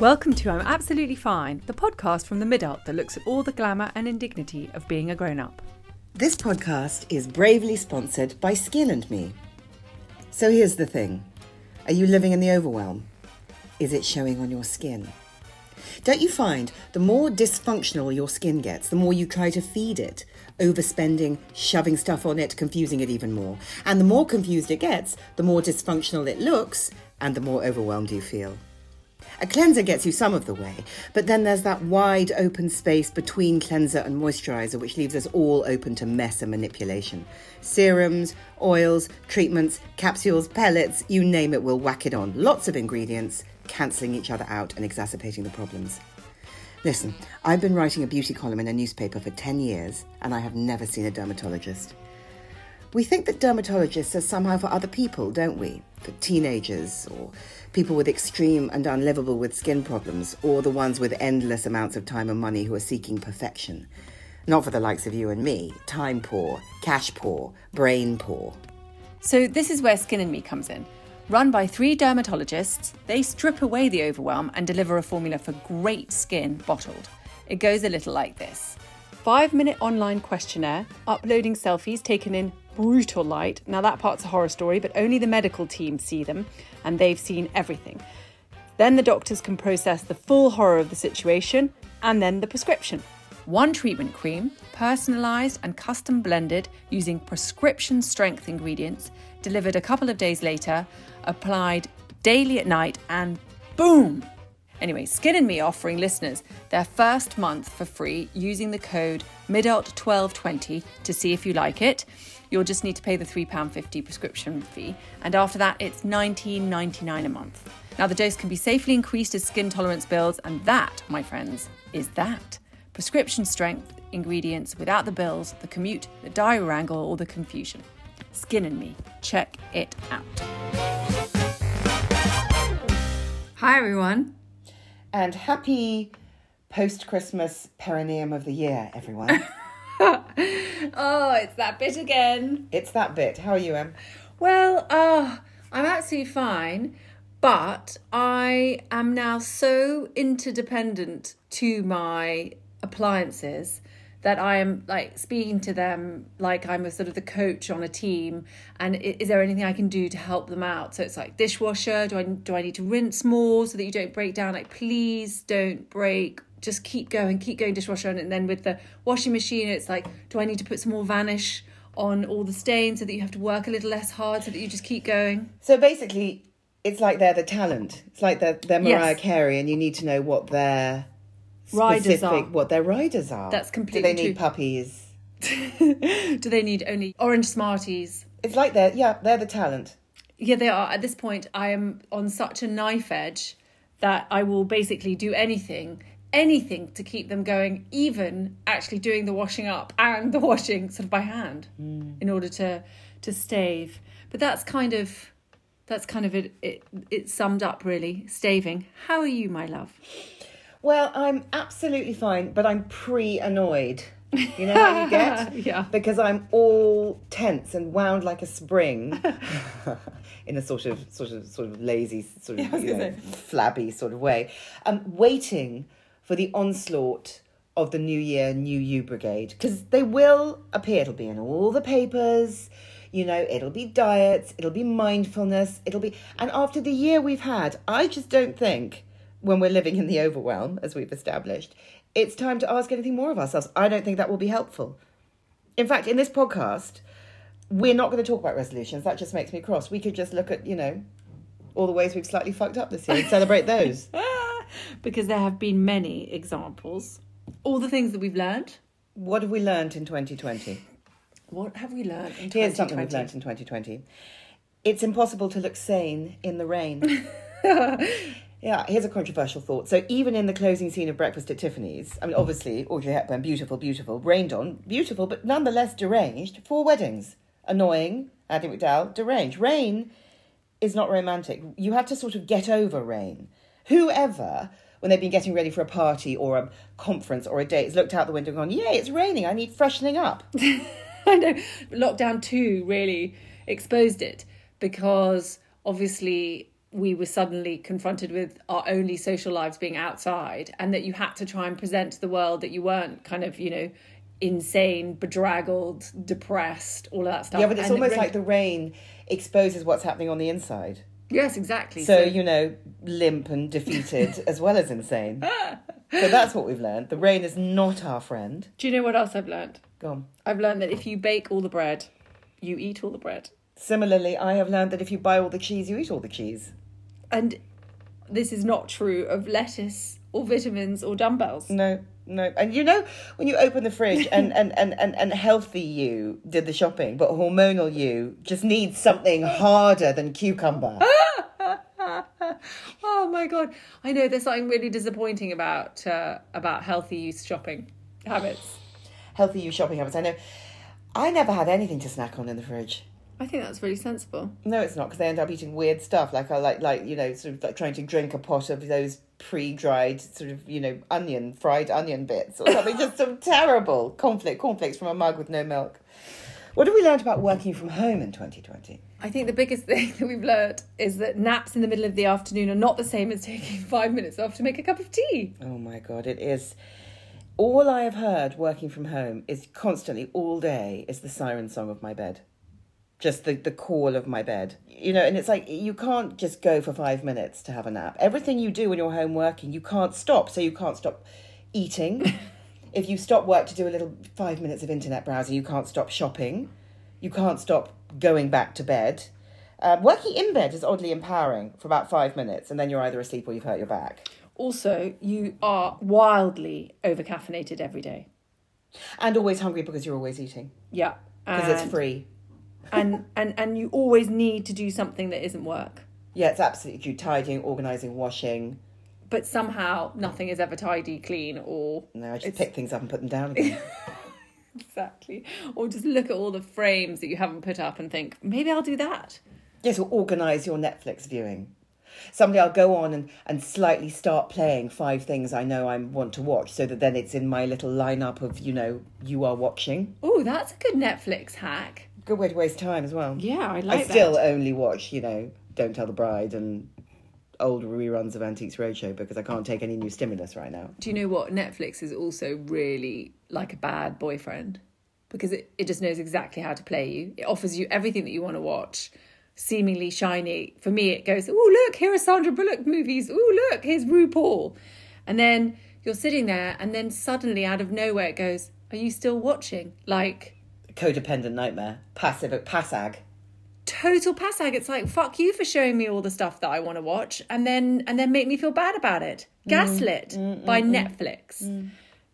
Welcome to I'm Absolutely Fine, the podcast from the Midult that looks at all the glamour and indignity of being a grown-up. This podcast is bravely sponsored by Skin and Me. So here's the thing. Are you living in the overwhelm? Is it showing on your skin? Don't you find the more dysfunctional your skin gets, the more you try to feed it, overspending, shoving stuff on it, confusing it even more? And the more confused it gets, the more dysfunctional it looks, and the more overwhelmed you feel. A cleanser gets you some of the way, but then there's that wide open space between cleanser and moisturiser, which leaves us all open to mess and manipulation. Serums, oils, treatments, capsules, pellets, you name it, we'll whack it on. Lots of ingredients, cancelling each other out and exacerbating the problems. Listen, I've been writing a beauty column in a newspaper for 10 years, and I have never seen a dermatologist. We think that dermatologists are somehow for other people, don't we? For teenagers, or people with extreme and unlivable with skin problems, or the ones with endless amounts of time and money who are seeking perfection. Not for the likes of you and me. Time poor, cash poor, brain poor. So this is where Skin and Me comes in. Run by 3 dermatologists, they strip away the overwhelm and deliver a formula for great skin bottled. It goes a little like this. 5-minute online questionnaire, uploading selfies taken in brutal light. Now that part's a horror story, but only the medical team see them, and they've seen everything. Then the doctors can process the full horror of the situation, and then the prescription. 1 treatment cream, personalised and custom blended using prescription strength ingredients, delivered a couple of days later, applied daily at night, and boom! Anyway, Skin and Me offering listeners their first month for free using the code MIDULT1220 to see if you like it. You'll just need to pay the £3.50 prescription fee, and after that it's $19.99 a month. Now the dose can be safely increased as skin tolerance builds, and that, my friends, is that. Prescription strength ingredients without the bills, the commute, the diary wrangle, or the confusion. Skin and Me. Check it out. Hi everyone. And happy post-Christmas perineum of the year, everyone. Oh, it's that bit again. It's that bit. How are you, Em? Well, I'm absolutely fine, but I am now so interdependent to my appliances that I am like speaking to them like I'm a sort of the coach on a team, and is there anything I can do to help them out? So it's like dishwasher, do I need to rinse more so that you don't break down? Like, please don't break, just keep going dishwasher. And then with the washing machine, it's like, do I need to put some more vanish on all the stains so that you have to work a little less hard so that you just keep going? So basically, it's like they're the talent. It's like they're Mariah Carey, and you need to know what their riders are. What their riders are. That's completely true. Do they need puppies? Do they need only orange Smarties? It's like they're the talent. Yeah, they are. At this point, I am on such a knife edge that I will basically do anything to keep them going, even actually doing the washing up and the washing sort of by hand in order to stave. But that's kind of it. It's summed up, really. Staving. How are you, my love? Well, I'm absolutely fine, but I'm pre-annoyed. You know how you get? Yeah. Because I'm all tense and wound like a spring in a sort of lazy, sort of flabby sort of way. Waiting for the onslaught of the New Year, New You brigade, because they will appear. It'll be in all the papers. You know, it'll be diets. It'll be mindfulness. And after the year we've had, I just don't think, when we're living in the overwhelm, as we've established, it's time to ask anything more of ourselves. I don't think that will be helpful. In fact, in this podcast, we're not going to talk about resolutions. That just makes me cross. We could just look at, you know, all the ways we've slightly fucked up this year and celebrate those. Because there have been many examples. All the things that we've learned. What have we learned in 2020? What have we learned in 2020? Here's something we've learned in 2020. It's impossible to look sane in the rain. Yeah, here's a controversial thought. So even in the closing scene of Breakfast at Tiffany's, I mean, obviously, Audrey Hepburn, beautiful, rained on, beautiful, but nonetheless deranged, Four Weddings. Annoying, Andie MacDowell, deranged. Rain is not romantic. You have to sort of get over rain. Whoever, when they've been getting ready for a party or a conference or a date, has looked out the window and gone, yay, it's raining, I need freshening up. I know. Lockdown 2 really exposed it, because obviously we were suddenly confronted with our only social lives being outside, and that you had to try and present to the world that you weren't kind of, you know, insane, bedraggled, depressed, all of that stuff. Yeah, but it's and almost like the rain exposes what's happening on the inside. Yes, exactly. So, you know, limp and defeated as well as insane. So that's what we've learned. The rain is not our friend. Do you know what else I've learned? Go on. I've learned that if you bake all the bread, you eat all the bread. Similarly, I have learned that if you buy all the cheese, you eat all the cheese. And this is not true of lettuce or vitamins or dumbbells. No. And you know, when you open the fridge and healthy you did the shopping, but hormonal you just needs something harder than cucumber. Oh my God. I know, there's something really disappointing about healthy you shopping habits. Healthy you shopping habits. I know. I never had anything to snack on in the fridge. I think that's really sensible. No, it's not, because they end up eating weird stuff. Like, I like you know, sort of like trying to drink a pot of those pre-dried sort of, you know, fried onion bits or something. Just some terrible cornflakes from a mug with no milk. What have we learned about working from home in 2020? I think the biggest thing that we've learned is that naps in the middle of the afternoon are not the same as taking 5 minutes off to make a cup of tea. Oh my God, it is. All I have heard working from home is constantly all day is the siren song of my bed. Just the call of my bed, you know, and it's like, you can't just go for 5 minutes to have a nap. Everything you do when you're home working, you can't stop. So you can't stop eating. If you stop work to do a little 5 minutes of internet browsing, you can't stop shopping. You can't stop going back to bed. Working in bed is oddly empowering for about 5 minutes, and then you're either asleep or you've hurt your back. Also, you are wildly over-caffeinated every day. And always hungry because you're always eating. Yeah. Because it's free. And you always need to do something that isn't work. Yeah, it's absolutely true. Tidying, organising, washing. But somehow nothing is ever tidy, clean, or... No, I just pick things up and put them down again. Exactly. Or just look at all the frames that you haven't put up and think, maybe I'll do that. Yes, or organise your Netflix viewing. Someday I'll go on and slightly start playing 5 things I know I want to watch, so that then it's in my little lineup of, you know, you are watching. Oh, that's a good Netflix hack. Good way to waste time as well. Yeah, I like that. I still only watch, you know, Don't Tell the Bride and old reruns of Antiques Roadshow, because I can't take any new stimulus right now. Do you know what? Netflix is also really like a bad boyfriend, because it just knows exactly how to play you. It offers you everything that you want to watch, seemingly shiny. For me, it goes, oh, look, here are Sandra Bullock movies. Oh, look, here's RuPaul. And then you're sitting there, and then suddenly out of nowhere it goes, are you still watching? Like... Codependent nightmare. Passag. Total passag. It's like, fuck you for showing me all the stuff that I want to watch and then make me feel bad about it. Gaslit by Netflix.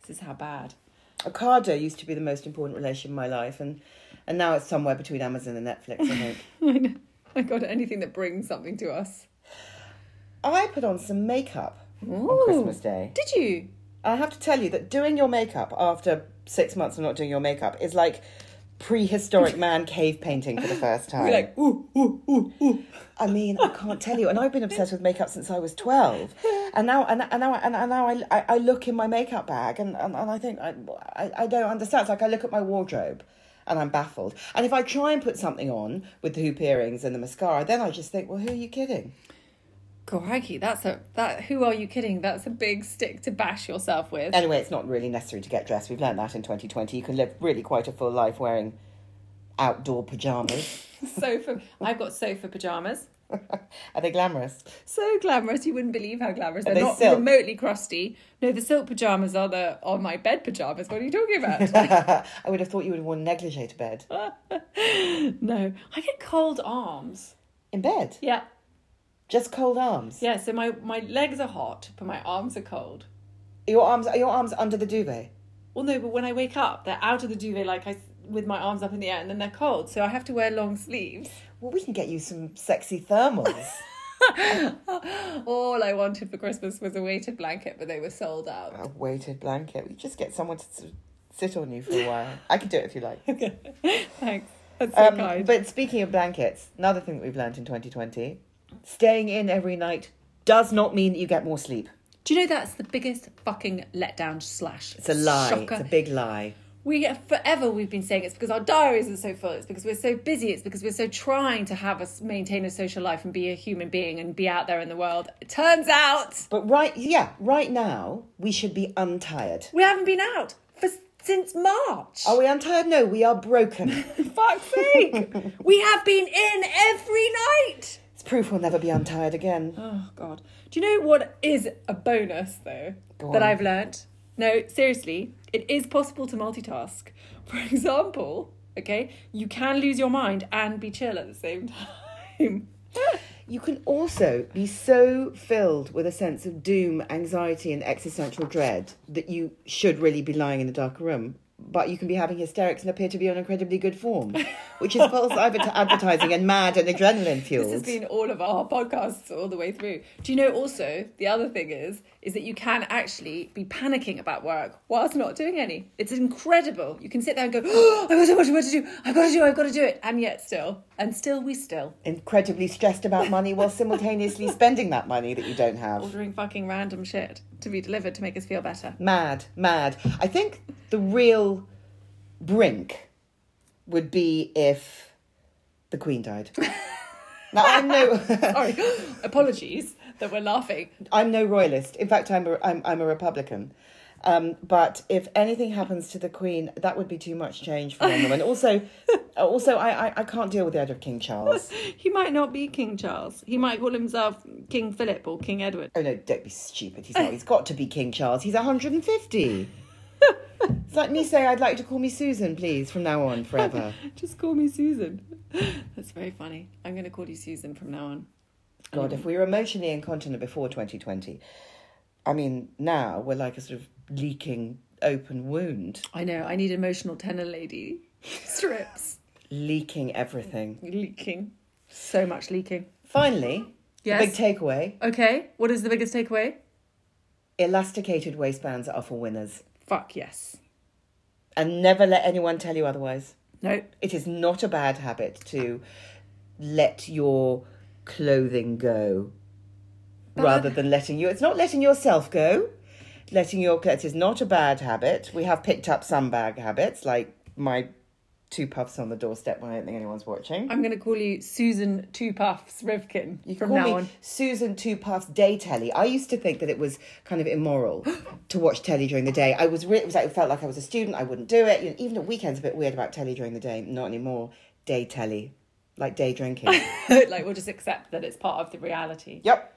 This is how bad. Ocado used to be the most important relation in my life, and now it's somewhere between Amazon and Netflix, I think. I know. My God, anything that brings something to us. I put on some makeup on Christmas Day. Did you? I have to tell you that doing your makeup after 6 months of not doing your makeup is like prehistoric man cave painting for the first time. You're like, ooh. I mean, I can't tell you. And I've been obsessed with makeup since I was 12. And now I look in my makeup bag and I think I don't understand. It's like I look at my wardrobe and I'm baffled. And if I try and put something on with the hoop earrings and the mascara, then I just think, well, who are you kidding? Crikey, who are you kidding? That's a big stick to bash yourself with. Anyway, it's not really necessary to get dressed. We've learned that in 2020. You can live really quite a full life wearing outdoor pyjamas. I've got sofa pyjamas. Are they glamorous? So glamorous, you wouldn't believe how glamorous. They're not silk? Remotely crusty. No, the silk pyjamas are the on my bed pyjamas. What are you talking about? I would have thought you would have worn negligee to bed. No, I get cold arms. In bed? Yeah. Just cold arms? Yeah, so my legs are hot, but my arms are cold. Are your arms under the duvet? Well, no, but when I wake up, they're out of the duvet, like with my arms up in the air, and then they're cold, so I have to wear long sleeves. Well, we can get you some sexy thermals. All I wanted for Christmas was a weighted blanket, but they were sold out. A weighted blanket? We just get someone to sit on you for a while. I can do it if you like. Okay, thanks. That's so kind. But speaking of blankets, another thing that we've learned in 2020, staying in every night does not mean that you get more sleep. Do you know that's the biggest fucking letdown / it's a lie. Shocker. It's a big lie. We've been saying it's because our diaries are so full, it's because we're so busy, it's because we're so trying to maintain a social life and be a human being and be out there in the world. It turns out... But right now, we should be untired. We haven't been out since March. Are we untired? No, we are broken. Fuck's sake! We have been in every night! It's proof we'll never be untired again. Oh, God. Do you know what is a bonus, though, that I've learnt? No, seriously, it is possible to multitask. For example, okay, you can lose your mind and be chill at the same time. You can also be so filled with a sense of doom, anxiety and existential dread that you should really be lying in a dark room, but you can be having hysterics and appear to be on incredibly good form, which is false advertising and mad and adrenaline fueled. This has been all of our podcasts all the way through. Do you know also, the other thing is that you can actually be panicking about work whilst not doing any. It's incredible. You can sit there and go, oh, I've got so much work to do. I've got to do it. And yet still. And still we still. Incredibly stressed about money while simultaneously spending that money that you don't have. Ordering fucking random shit to be delivered to make us feel better. Mad. I think the real brink would be if the Queen died. Now, I'm no... Sorry, apologies that we're laughing. I'm no royalist. In fact, I'm a Republican. But if anything happens to the Queen, that would be too much change for one woman. Also, I can't deal with the idea of King Charles. He might not be King Charles. He might call himself King Philip or King Edward. Oh, no, don't be stupid. He's not. He's got to be King Charles. He's 150. It's like me saying, I'd like to call me Susan, please, from now on, forever. Just call me Susan. That's very funny. I'm going to call you Susan from now on. God, if we were emotionally incontinent before 2020, I mean, now we're like a sort of leaking open wound. I know. I need emotional tenor lady strips. Leaking everything. Leaking. So much leaking. Finally, yes. The big takeaway. Okay. What is the biggest takeaway? Elasticated waistbands are for winners. Fuck yes. And never let anyone tell you otherwise. No. It is not a bad habit to let your clothing go rather than letting you... It's not letting yourself go. It is not a bad habit. We have picked up some bad habits, like my two puffs on the doorstep when I don't think anyone's watching. I'm going to call you Susan Two Puffs Rifkin from now on. Susan Two Puffs Day Telly. I used to think that it was kind of immoral to watch telly during the day. It felt like I was a student. I wouldn't do it. You know, even at weekends, a bit weird about telly during the day. Not anymore. Day telly, like day drinking. Like we'll just accept that it's part of the reality. Yep.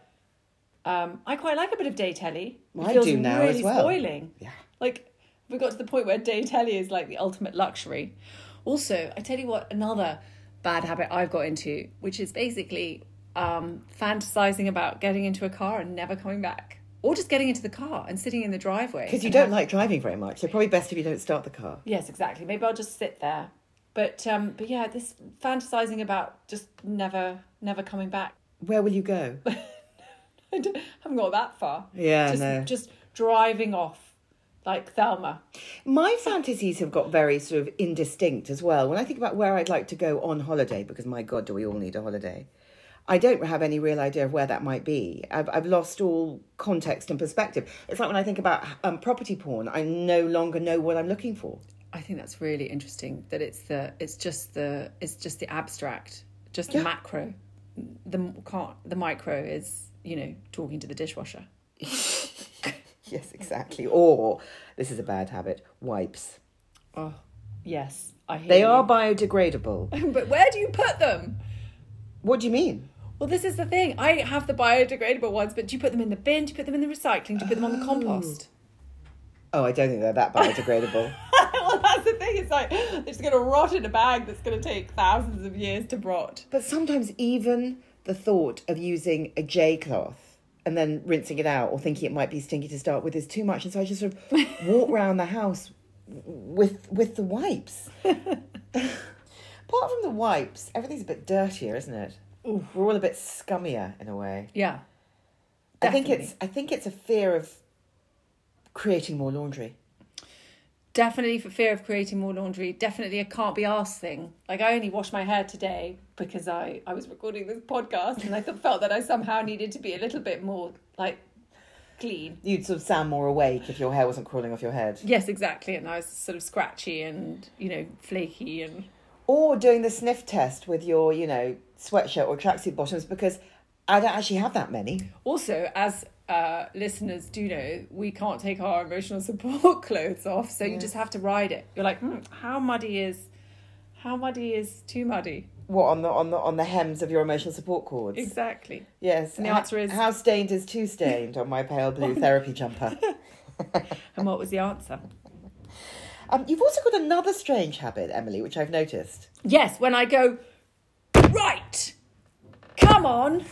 I quite like a bit of day telly. Well, I do now really as well. Spoiling. Yeah. Like we got to the point where day telly is like the ultimate luxury. Also, I tell you what, another bad habit I've got into, which is basically fantasizing about getting into a car and never coming back. Or just getting into the car and sitting in the driveway. Because you don't like driving very much. So probably best if you don't start the car. Yes, exactly. Maybe I'll just sit there. But yeah, this fantasizing about just never coming back. Where will you go? I haven't got that far. Yeah, just driving off. Like Thelma. My fantasies have got very sort of indistinct as well. When I think about where I'd like to go on holiday, because my God, do we all need a holiday? I don't have any real idea of where that might be. I've lost all context and perspective. It's like when I think about property porn, I no longer know what I'm looking for. I think that's really interesting that it's just the abstract, just the macro. The micro is, you know, talking to the dishwasher. Yes, exactly. Or, this is a bad habit, wipes. Oh, yes. I hear you. They are biodegradable. But where do you put them? What do you mean? Well, this is the thing. I have the biodegradable ones, but do you put them in the bin? Do you put them in the recycling? Do you put them on the compost? Oh, I don't think they're that biodegradable. Well, that's the thing. It's like they're just going to rot in a bag that's going to take thousands of years to rot. But sometimes even the thought of using a J-cloth and then rinsing it out or thinking it might be stinky to start with is too much. And so I just sort of walk around the house with the wipes. Apart from the wipes, everything's a bit dirtier, isn't it? Ooh. We're all a bit scummier in a way. Yeah. Definitely. I think it's a fear of creating more laundry. Definitely for fear of creating more laundry. Definitely a can't be arsed thing. Like, I only washed my hair today because I was recording this podcast and I felt that I somehow needed to be a little bit more, like, clean. You'd sort of sound more awake if your hair wasn't crawling off your head. Yes, exactly. And I was sort of scratchy and, you know, flaky and... Or doing the sniff test with your, you know, sweatshirt or tracksuit bottoms, because I don't actually have that many. Also, as... listeners do know, we can't take our emotional support clothes off, so yes. You just have to ride it. You're like, how muddy is too muddy? What, on the hems of your emotional support cords? Exactly. Yes. And the answer is how stained is too stained on my pale blue therapy jumper. And what was the answer? You've also got another strange habit, Emily, which I've noticed. Yes, when I go, right, come on.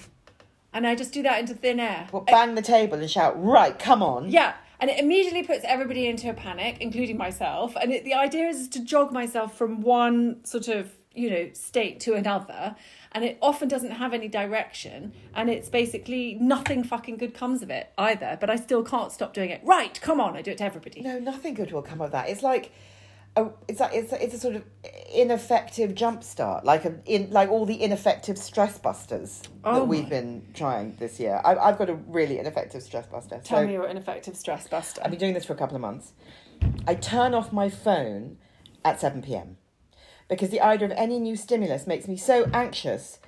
And I just do that into thin air. Well, bang the table and shout, right, come on. Yeah. And it immediately puts everybody into a panic, including myself. And the idea is to jog myself from one sort of, you know, state to another. And it often doesn't have any direction. And it's basically nothing fucking good comes of it either. But I still can't stop doing it. Right, come on. I do it to everybody. No, nothing good will come of that. It's like... It's a sort of ineffective jumpstart, like all the ineffective stress busters that we've been trying this year. I've got a really ineffective stress buster. Tell me your ineffective stress buster. I've been doing this for a couple of months. I turn off my phone at 7 p.m. because the idea of any new stimulus makes me so anxious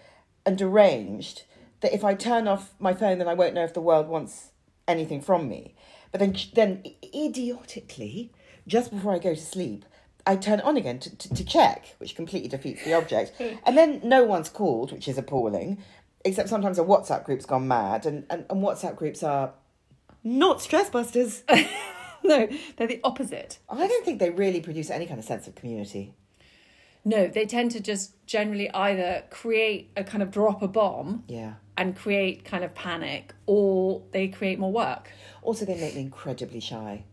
and deranged that if I turn off my phone, then I won't know if the world wants anything from me. But then idiotically, just before I go to sleep, I turn it on again to check, which completely defeats the object. And then no one's called, which is appalling, except sometimes a WhatsApp group's gone mad. And WhatsApp groups are not stress busters. No, they're the opposite. I don't think they really produce any kind of sense of community. No, they tend to just generally either create a kind of drop a bomb and create kind of panic, or they create more work. Also, they make me incredibly shy.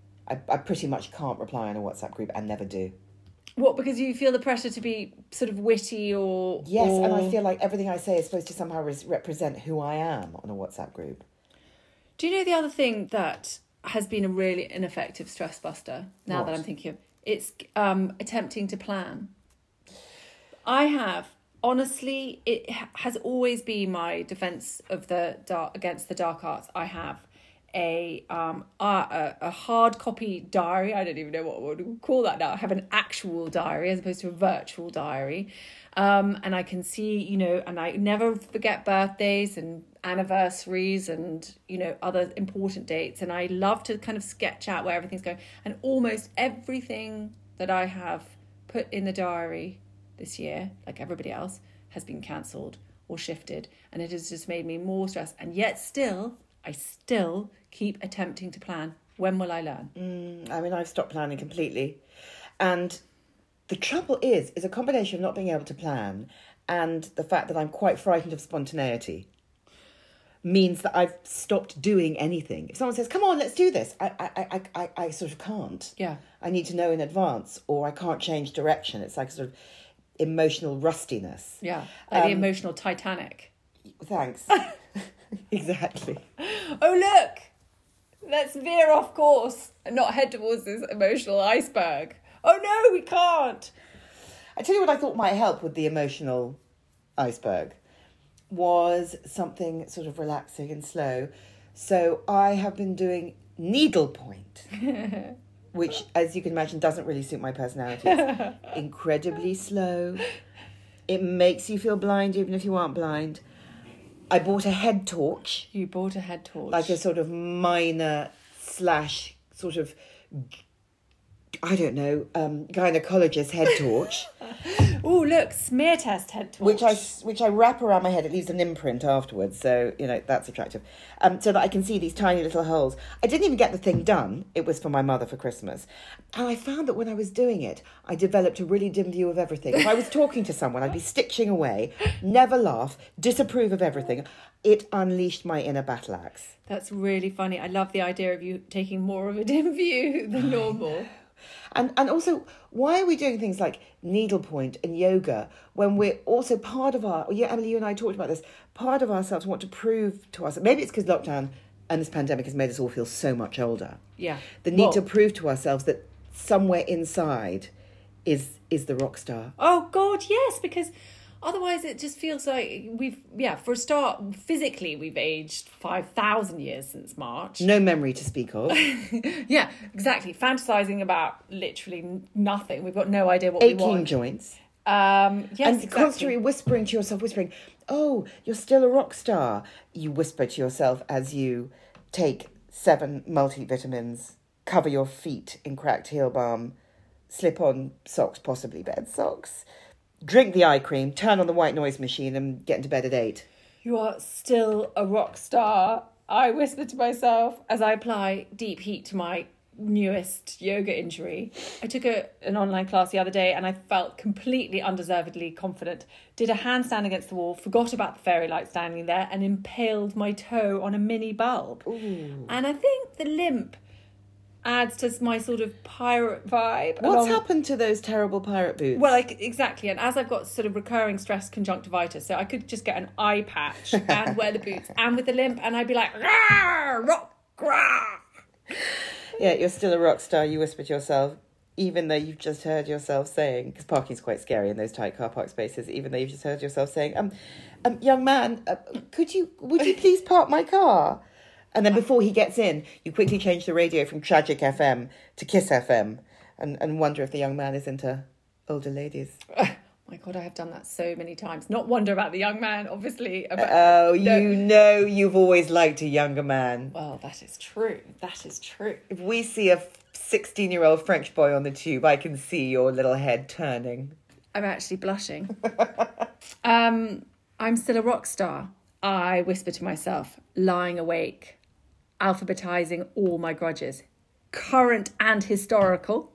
I pretty much can't reply on a WhatsApp group and never do. What, because you feel the pressure to be sort of witty or... Yes, and I feel like everything I say is supposed to somehow represent who I am on a WhatsApp group. Do you know the other thing that has been a really ineffective stress buster, now that I'm thinking of? It's attempting to plan. I have, honestly, it has always been my defence of against the dark arts. I have a hard copy diary. I don't even know what we'll call that now. I have an actual diary as opposed to a virtual diary, and I can see, you know, and I never forget birthdays and anniversaries and, you know, other important dates. And I love to kind of sketch out where everything's going. And almost everything that I have put in the diary this year, like everybody else, has been cancelled or shifted, and it has just made me more stressed. And yet still, I still keep attempting to plan. When will I learn? I mean, I've stopped planning completely. And the trouble is a combination of not being able to plan and the fact that I'm quite frightened of spontaneity means that I've stopped doing anything. If someone says, come on, let's do this, I sort of can't. Yeah. I need to know in advance, or I can't change direction. It's like a sort of emotional rustiness. Yeah, like the emotional Titanic. Thanks. Exactly. Oh, look, let's veer off course and not head towards this emotional iceberg. Oh, no, we can't. I tell you what I thought might help with the emotional iceberg was something sort of relaxing and slow. So I have been doing needlepoint, which, as you can imagine, doesn't really suit my personality. It's incredibly slow. It makes you feel blind, even if you aren't blind. I bought a head torch. You bought a head torch. Like a sort of minor / sort of, I don't know, gynecologist head torch. oh look, smear test head torch, which I wrap around my head. It leaves an imprint afterwards, so you know that's attractive. So that I can see these tiny little holes. I didn't even get the thing done. It was for my mother for Christmas, and I found that when I was doing it, I developed a really dim view of everything. If I was talking to someone, I'd be stitching away, never laugh, disapprove of everything. It unleashed my inner battle axe. That's really funny. I love the idea of you taking more of a dim view than normal. And also, why are we doing things like needlepoint and yoga when we're also part of our... Yeah, Emily, you and I talked about this. Part of ourselves want to prove to us... Maybe it's because lockdown and this pandemic has made us all feel so much older. Yeah. The need to prove to ourselves that somewhere inside is the rock star. Oh, God, yes, because... Otherwise, it just feels like we've, for a start, physically, we've aged 5,000 years since March. No memory to speak of. Yeah, exactly. Fantasizing about literally nothing. We've got no idea what we want. Aching joints. Yes, and exactly. Constantly whispering to yourself, oh, you're still a rock star. You whisper to yourself as you take 7 multivitamins, cover your feet in cracked heel balm, slip on socks, possibly bed socks, drink the eye cream, turn on the white noise machine and get into bed at 8. You are still a rock star, I whisper to myself as I apply deep heat to my newest yoga injury. I took an online class the other day and I felt completely undeservedly confident. Did a handstand against the wall, forgot about the fairy light standing there and impaled my toe on a mini bulb. Ooh. And I think the limp adds to my sort of pirate vibe. What's happened to those terrible pirate boots? Well, exactly. And as I've got sort of recurring stress conjunctivitis, so I could just get an eye patch and wear the boots and with the limp, and I'd be like, rock, rah. Yeah, you're still a rock star, you whisper to yourself, even though you've just heard yourself saying, because parking's quite scary in those tight car park spaces, even though you've just heard yourself saying, young man, would you please park my car? And then before he gets in, you quickly change the radio from Tragic FM to Kiss FM and wonder if the young man is into older ladies. Oh my God, I have done that so many times. Not wonder about the young man, obviously. You know you've always liked a younger man. Well, that is true. That is true. If we see a 16-year-old French boy on the tube, I can see your little head turning. I'm actually blushing. I'm still a rock star, I whisper to myself, lying awake. Alphabetizing all my grudges, current and historical,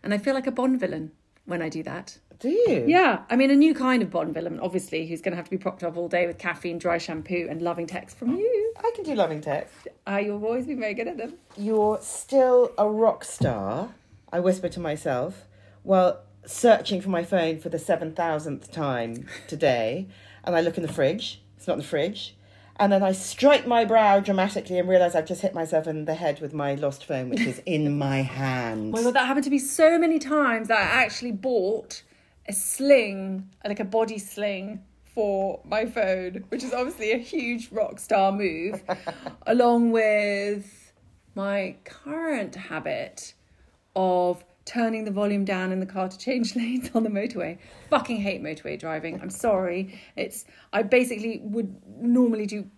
and I feel like a Bond villain when I do that. Do you? Yeah, I mean a new kind of Bond villain, obviously, who's going to have to be propped up all day with caffeine, dry shampoo, and loving texts from you. I can do loving texts. You've always been very good at them. You're still a rock star, I whisper to myself, while searching for my phone for the 7,000th time today, and I look in the fridge. It's not in the fridge. And then I strike my brow dramatically and realise I've just hit myself in the head with my lost phone, which is in my hand. Well, that happened to me so many times that I actually bought a sling, like a body sling, for my phone, which is obviously a huge rock star move, along with my current habit of turning the volume down in the car to change lanes on the motorway. Fucking hate motorway driving. I'm sorry. I basically would normally do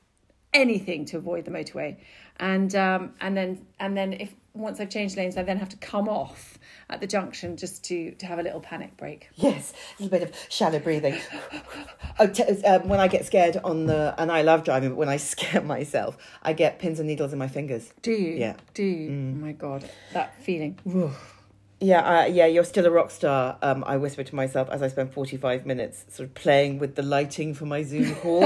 anything to avoid the motorway. And then if once I've changed lanes, I then have to come off at the junction just to have a little panic break. Yes, a little bit of shallow breathing. When I get scared and I love driving, but when I scare myself, I get pins and needles in my fingers. Do you? Yeah. Do you? Mm. Oh my God, that feeling. Yeah, you're still a rock star, I whisper to myself as I spend 45 minutes sort of playing with the lighting for my Zoom call.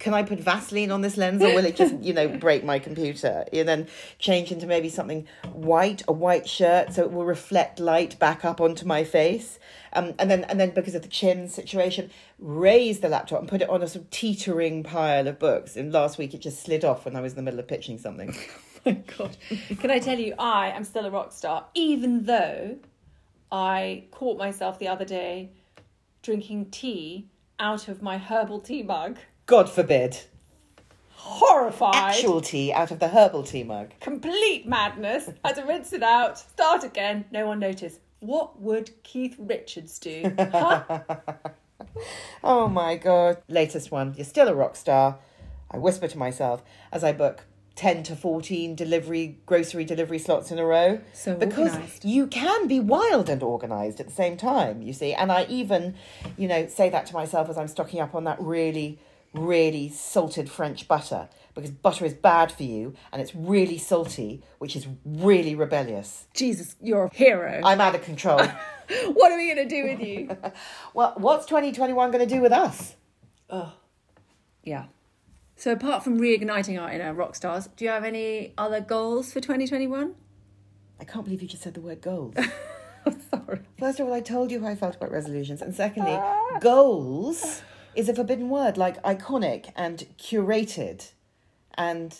Can I put Vaseline on this lens or will it just, break my computer? And then change into maybe something white, a white shirt, so it will reflect light back up onto my face. And then because of the chin situation, raise the laptop and put it on a sort of teetering pile of books. And last week it just slid off when I was in the middle of pitching something. Oh, God. Can I tell you, I am still a rock star, even though I caught myself the other day drinking tea out of my herbal tea mug. God forbid. Horrified. Actual tea out of the herbal tea mug. Complete madness. Had to rinse it out, start again, no one noticed. What would Keith Richards do? Huh? Oh, my God. Latest one. You're still a rock star, I whisper to myself as I book 10 to 14 grocery delivery slots in a row. So because organized. You can be wild and organized at the same time, you see. And I even, say that to myself as I'm stocking up on that really, really salted French butter, because butter is bad for you and it's really salty, which is really rebellious. Jesus, you're a hero. I'm out of control. What are we going to do with you? Well, what's 2021 going to do with us? Oh, yeah. So apart from reigniting our inner rock stars, do you have any other goals for 2021? I can't believe you just said the word goals. I'm sorry. First of all, I told you how I felt about resolutions. And secondly, goals is a forbidden word, like iconic and curated and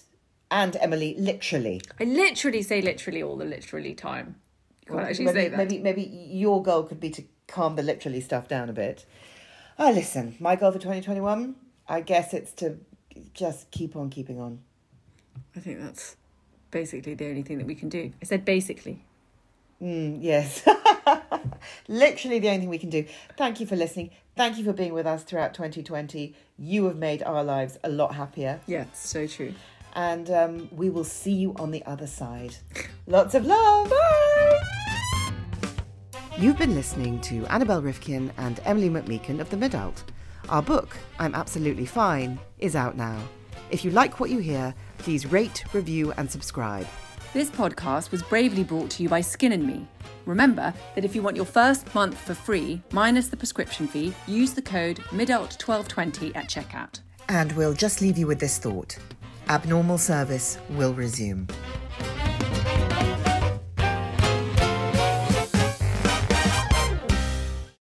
Emily, literally. I literally say literally all the literally time. You can't actually say that. Maybe your goal could be to calm the literally stuff down a bit. Oh, listen, my goal for 2021, I guess it's to... just keep on keeping on. I think that's basically the only thing that we can do. I said basically. Yes. Literally the only thing we can do. Thank you for listening. Thank you for being with us throughout 2020. You have made our lives a lot happier. Yeah, so true. And we will see you on the other side. Lots of love. Bye. You've been listening to Annabelle Rifkin and Emily McMeekin of the Midult. Our book, I'm Absolutely Fine, is out now. If you like what you hear, please rate, review and subscribe. This podcast was bravely brought to you by Skin and Me. Remember that if you want your first month for free, minus the prescription fee, use the code MIDULT1220 at checkout. And we'll just leave you with this thought. Abnormal service will resume.